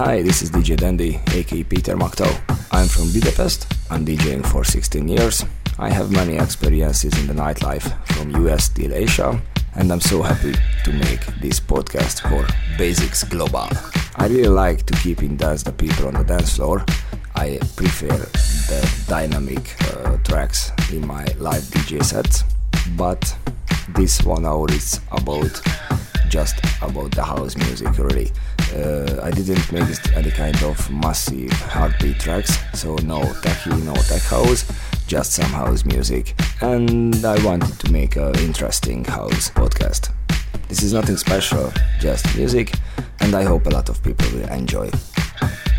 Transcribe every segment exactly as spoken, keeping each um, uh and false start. Hi, this is D J Dandy, aka Peter Makto. I'm from Budapest. I'm DJing for sixteen years. I have many experiences in the nightlife, from U S till Asia, and I'm so happy to make this podcast for Basics Global. I really like to keep in dance the people on the dance floor. I prefer the dynamic uh, tracks in my live D J sets, but this one hour is about just about the house music, really. Uh, I didn't make any kind of massive heartbeat tracks, so no techie, no tech house, just some house music. And I wanted to make an interesting house podcast. This is nothing special, just music, and I hope a lot of people will enjoy.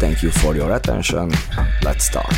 Thank you for your attention. Let's start.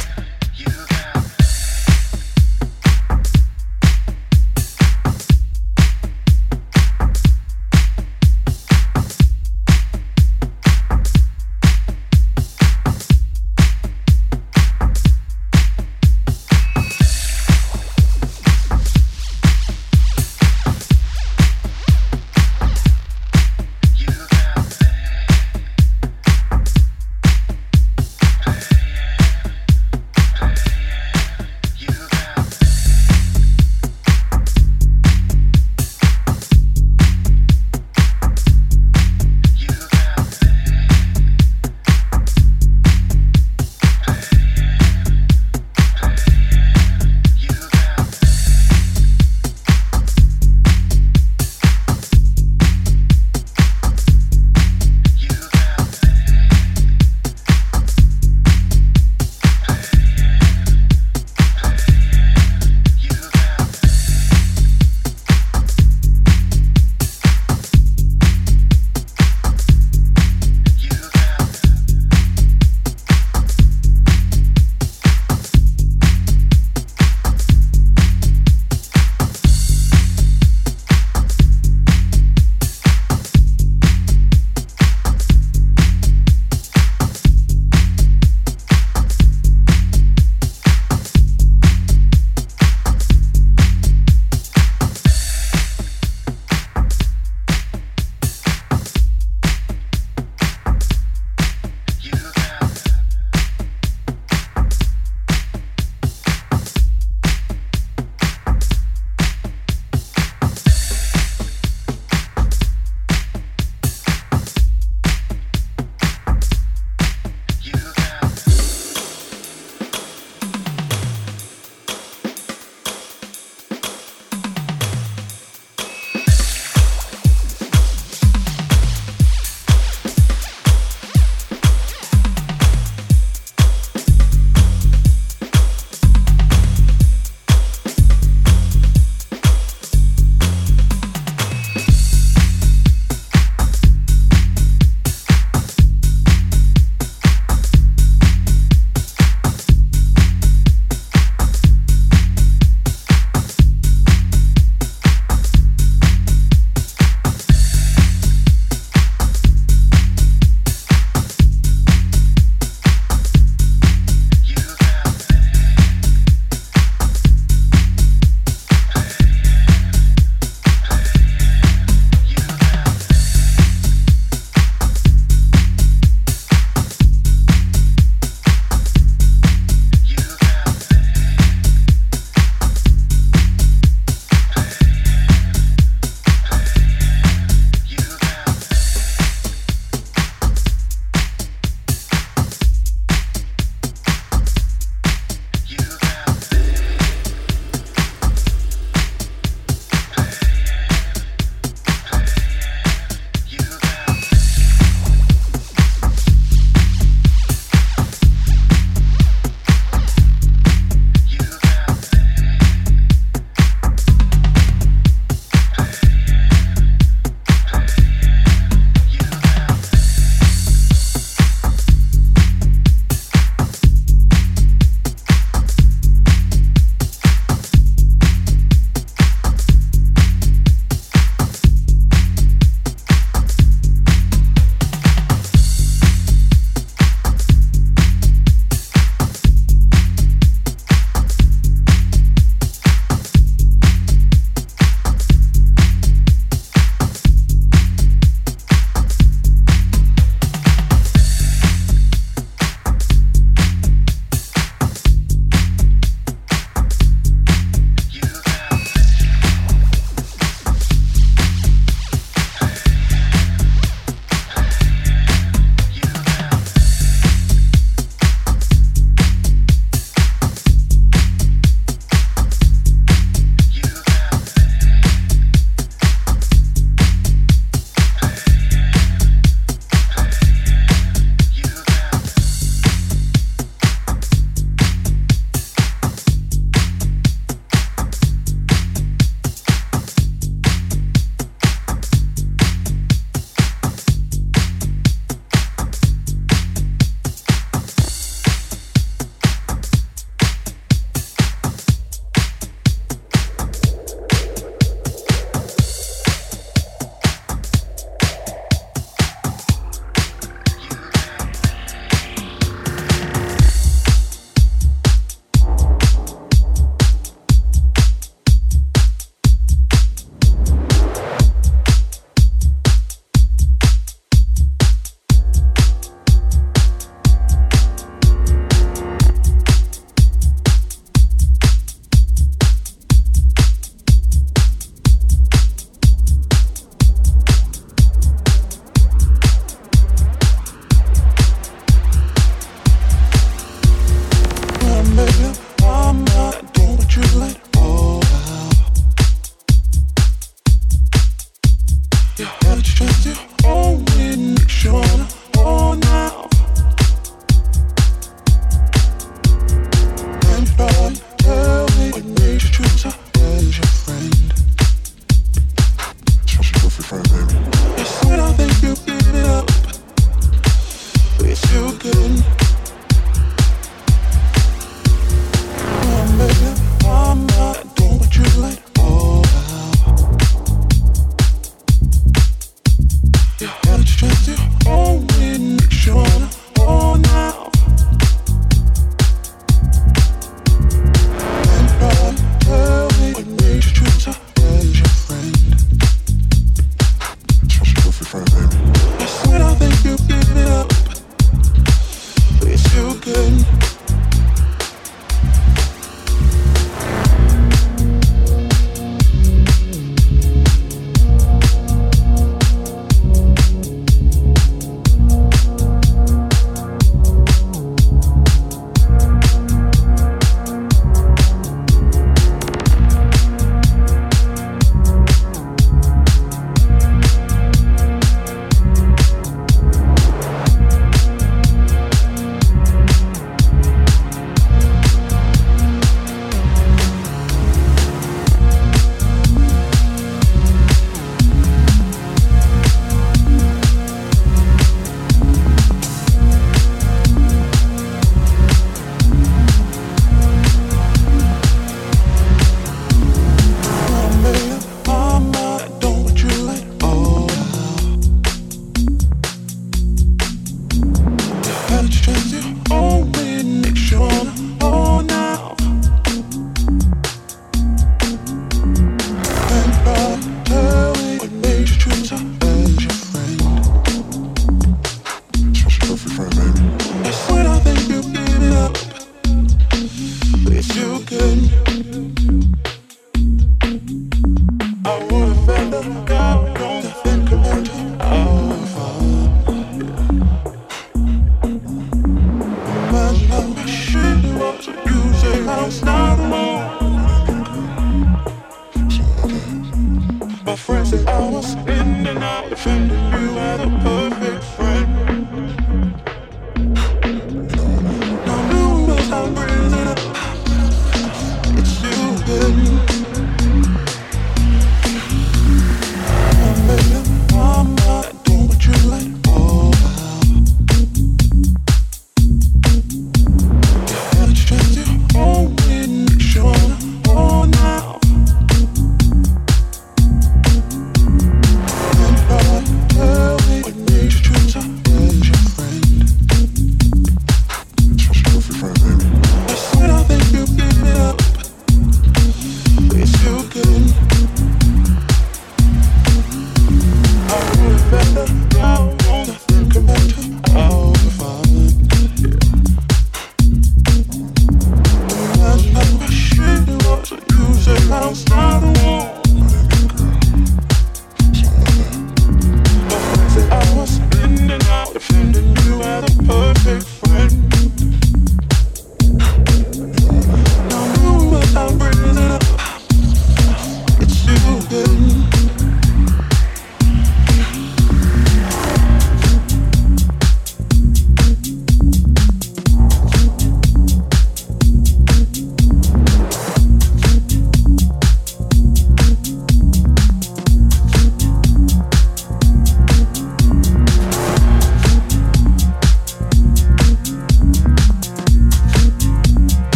What made you choose her?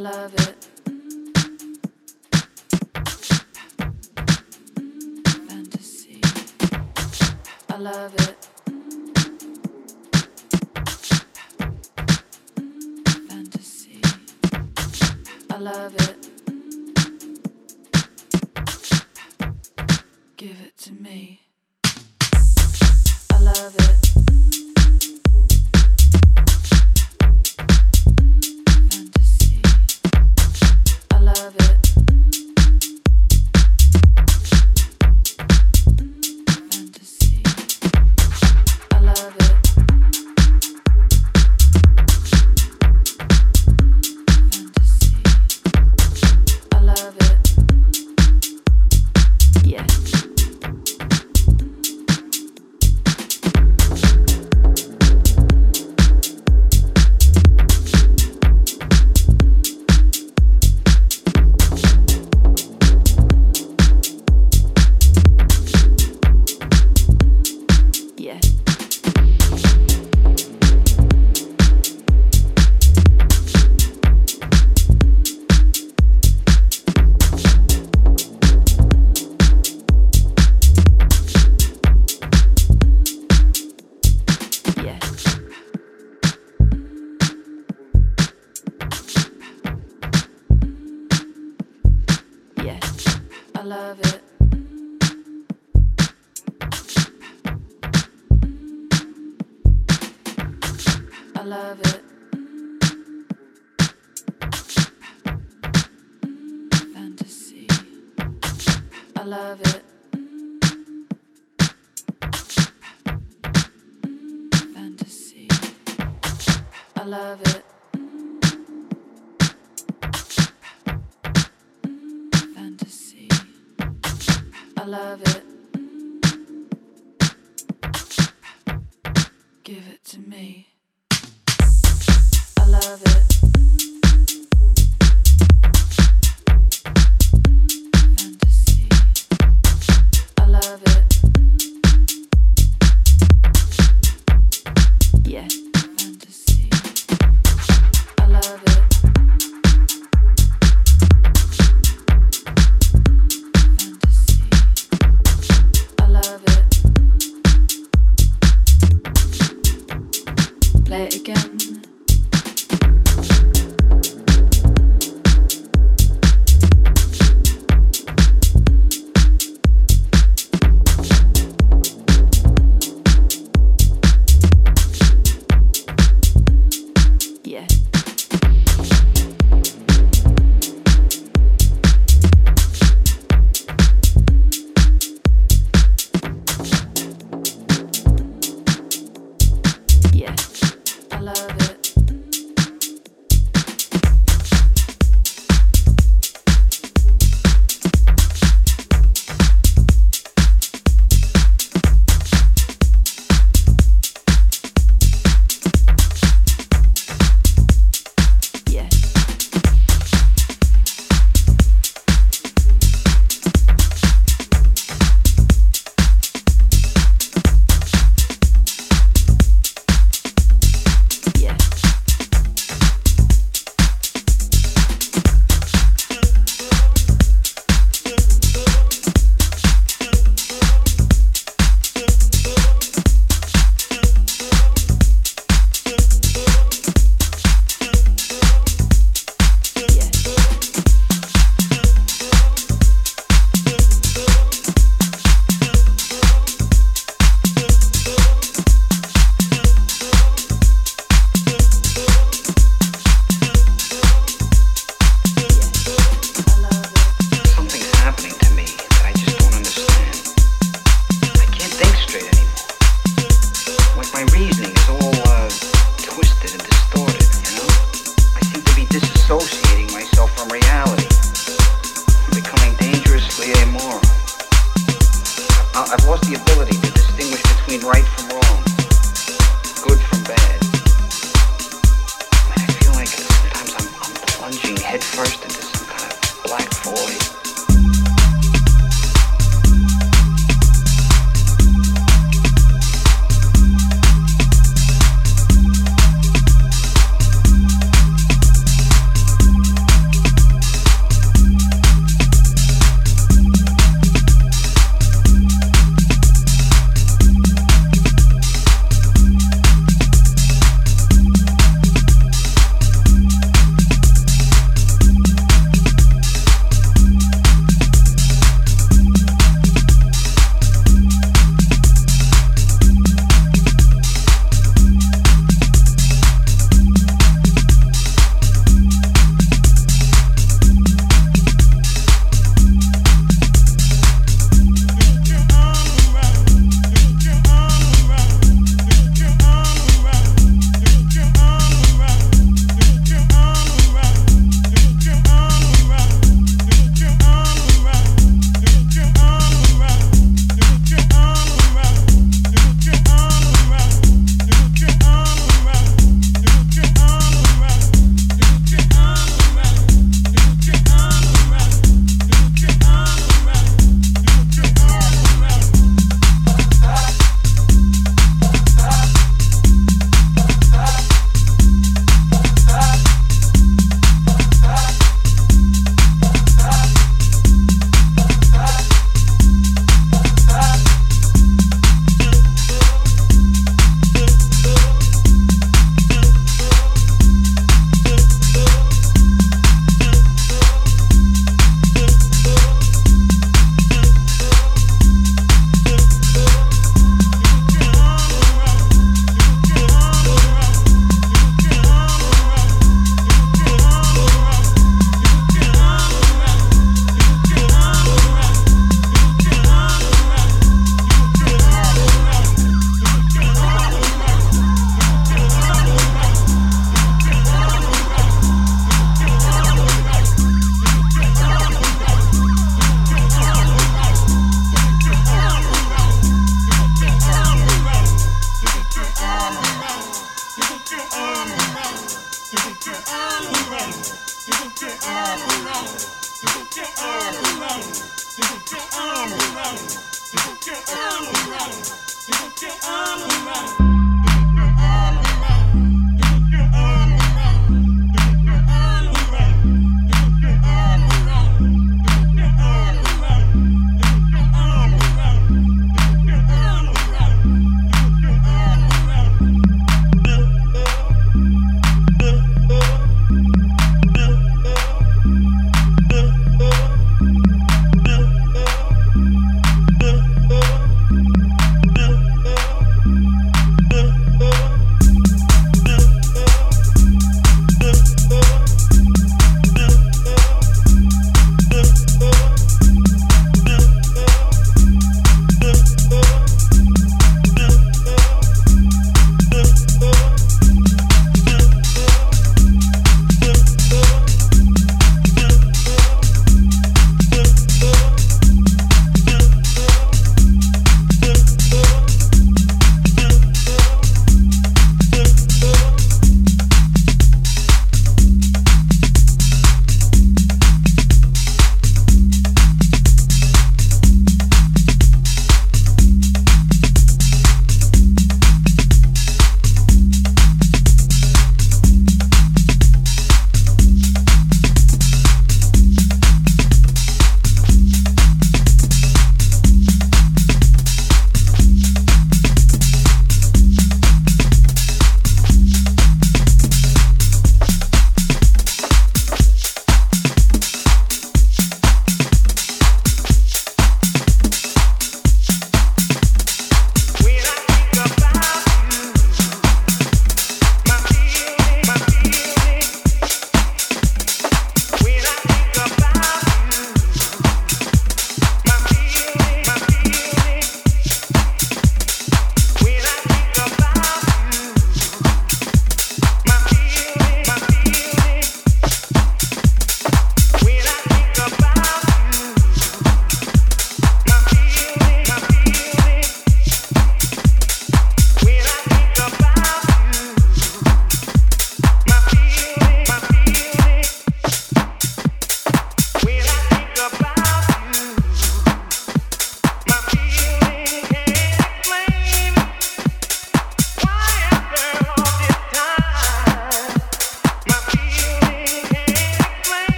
love it. Fantasy. I love it. Fantasy. I love it. Give it to me. I love it. I love it. I love it. Fantasy. I love it. Fantasy. I love it. I love it. Give it to me. I love it. Fantasy. I love it. Yeah. Fantasy. I love it. Play it again. Yeah. Yeah. I love it. Yeah. I've lost the ability to distinguish between right from wrong, good from bad. I feel like sometimes I'm, I'm plunging headfirst into some kind of black void.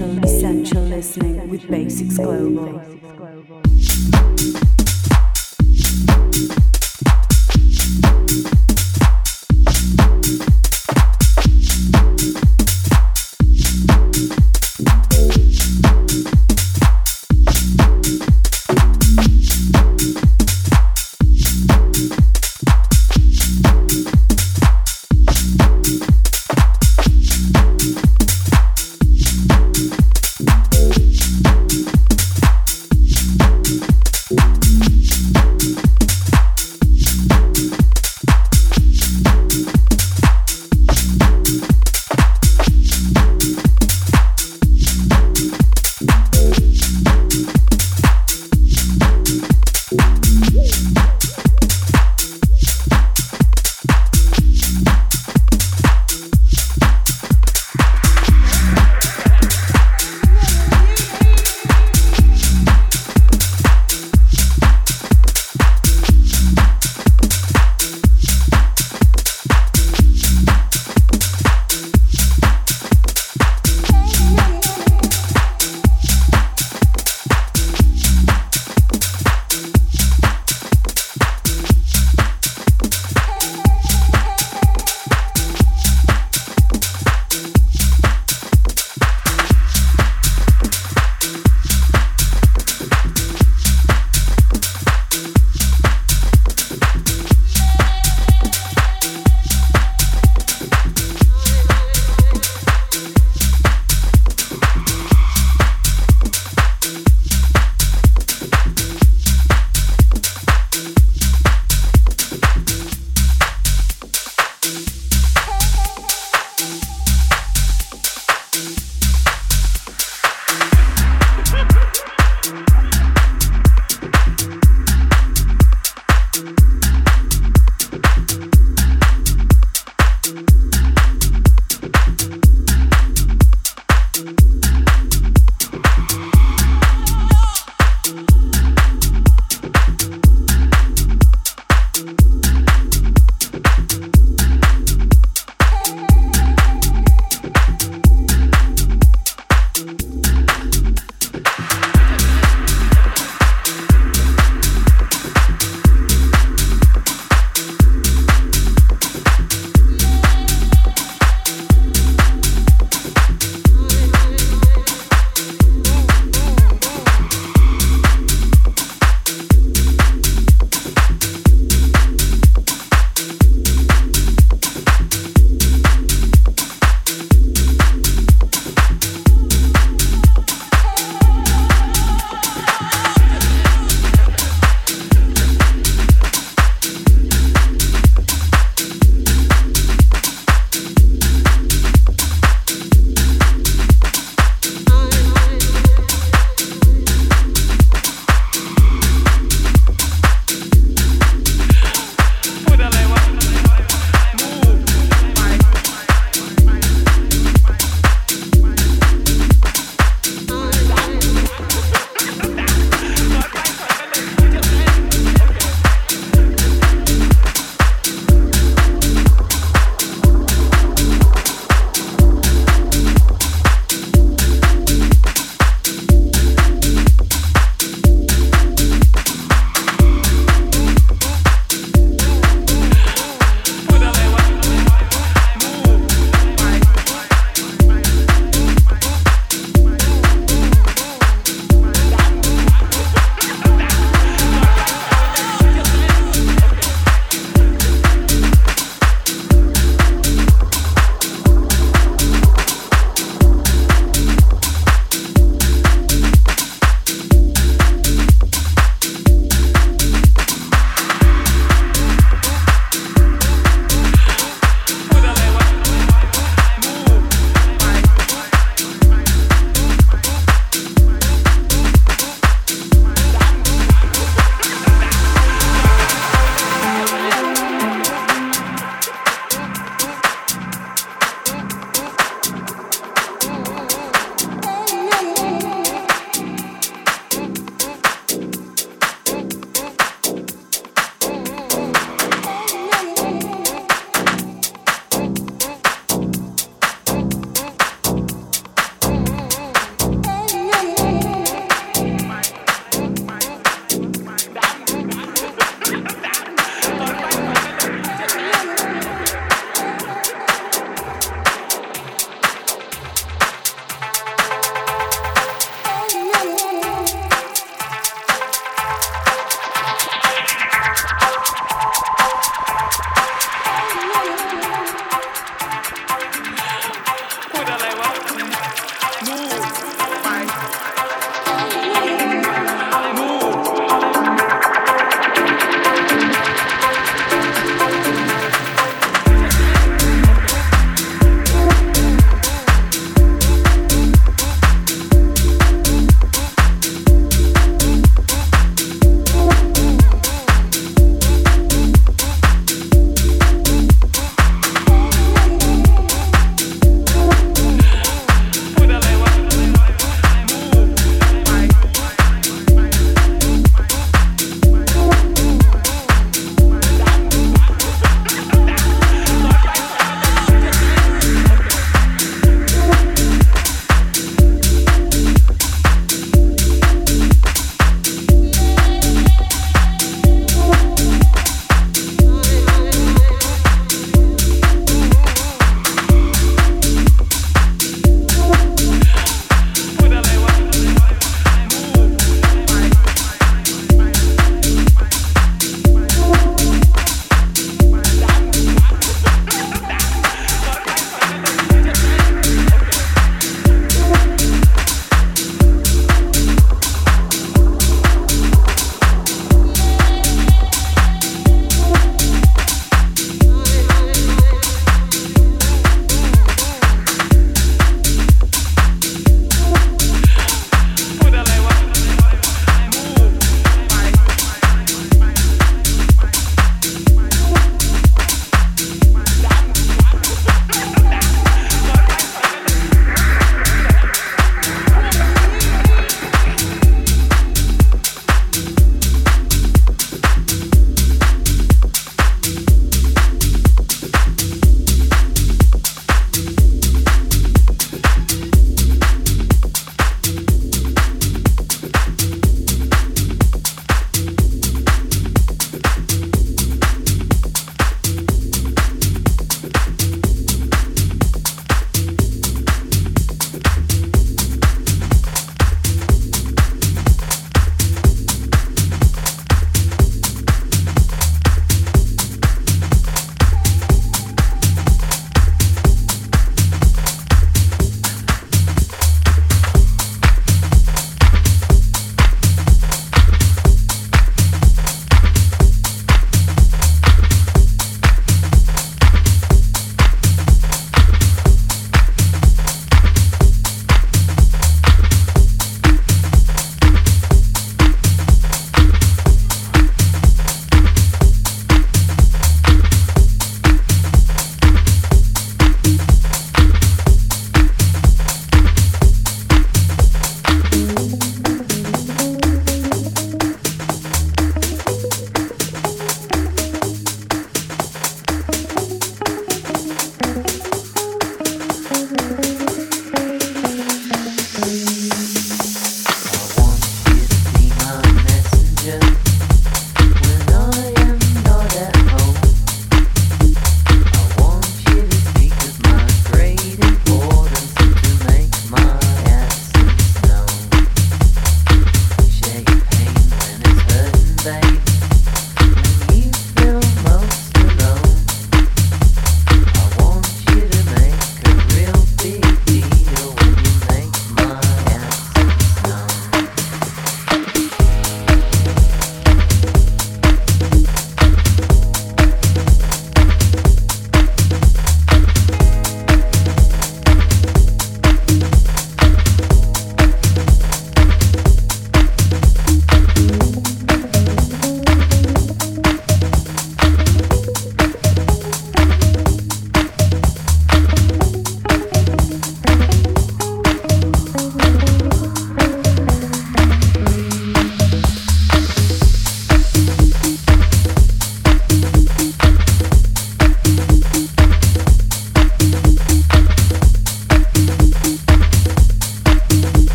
essential, essential listening with Basics Global.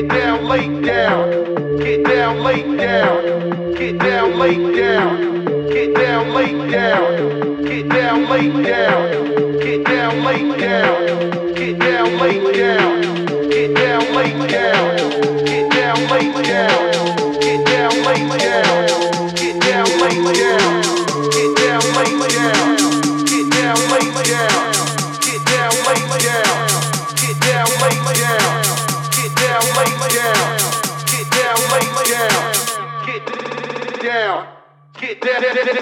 Get down, lay down. Get down, lay down. Get down, lay down. Get down, lay down. Get down, lay down. Get down, lay down. Get down, lay down. Get down, lay down. Get down, lay down. Get down, lay down. Get down, lay down. Get down, lay down. Get down, lay down. Get down, lay down. Get down, lay down. Get down, lay down. Get down, lay down. Get down. Get down.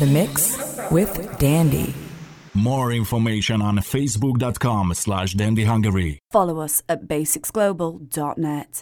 in the mix with Dandy. More information on facebook dot com slash dandy hungary. Follow us at basics global dot net.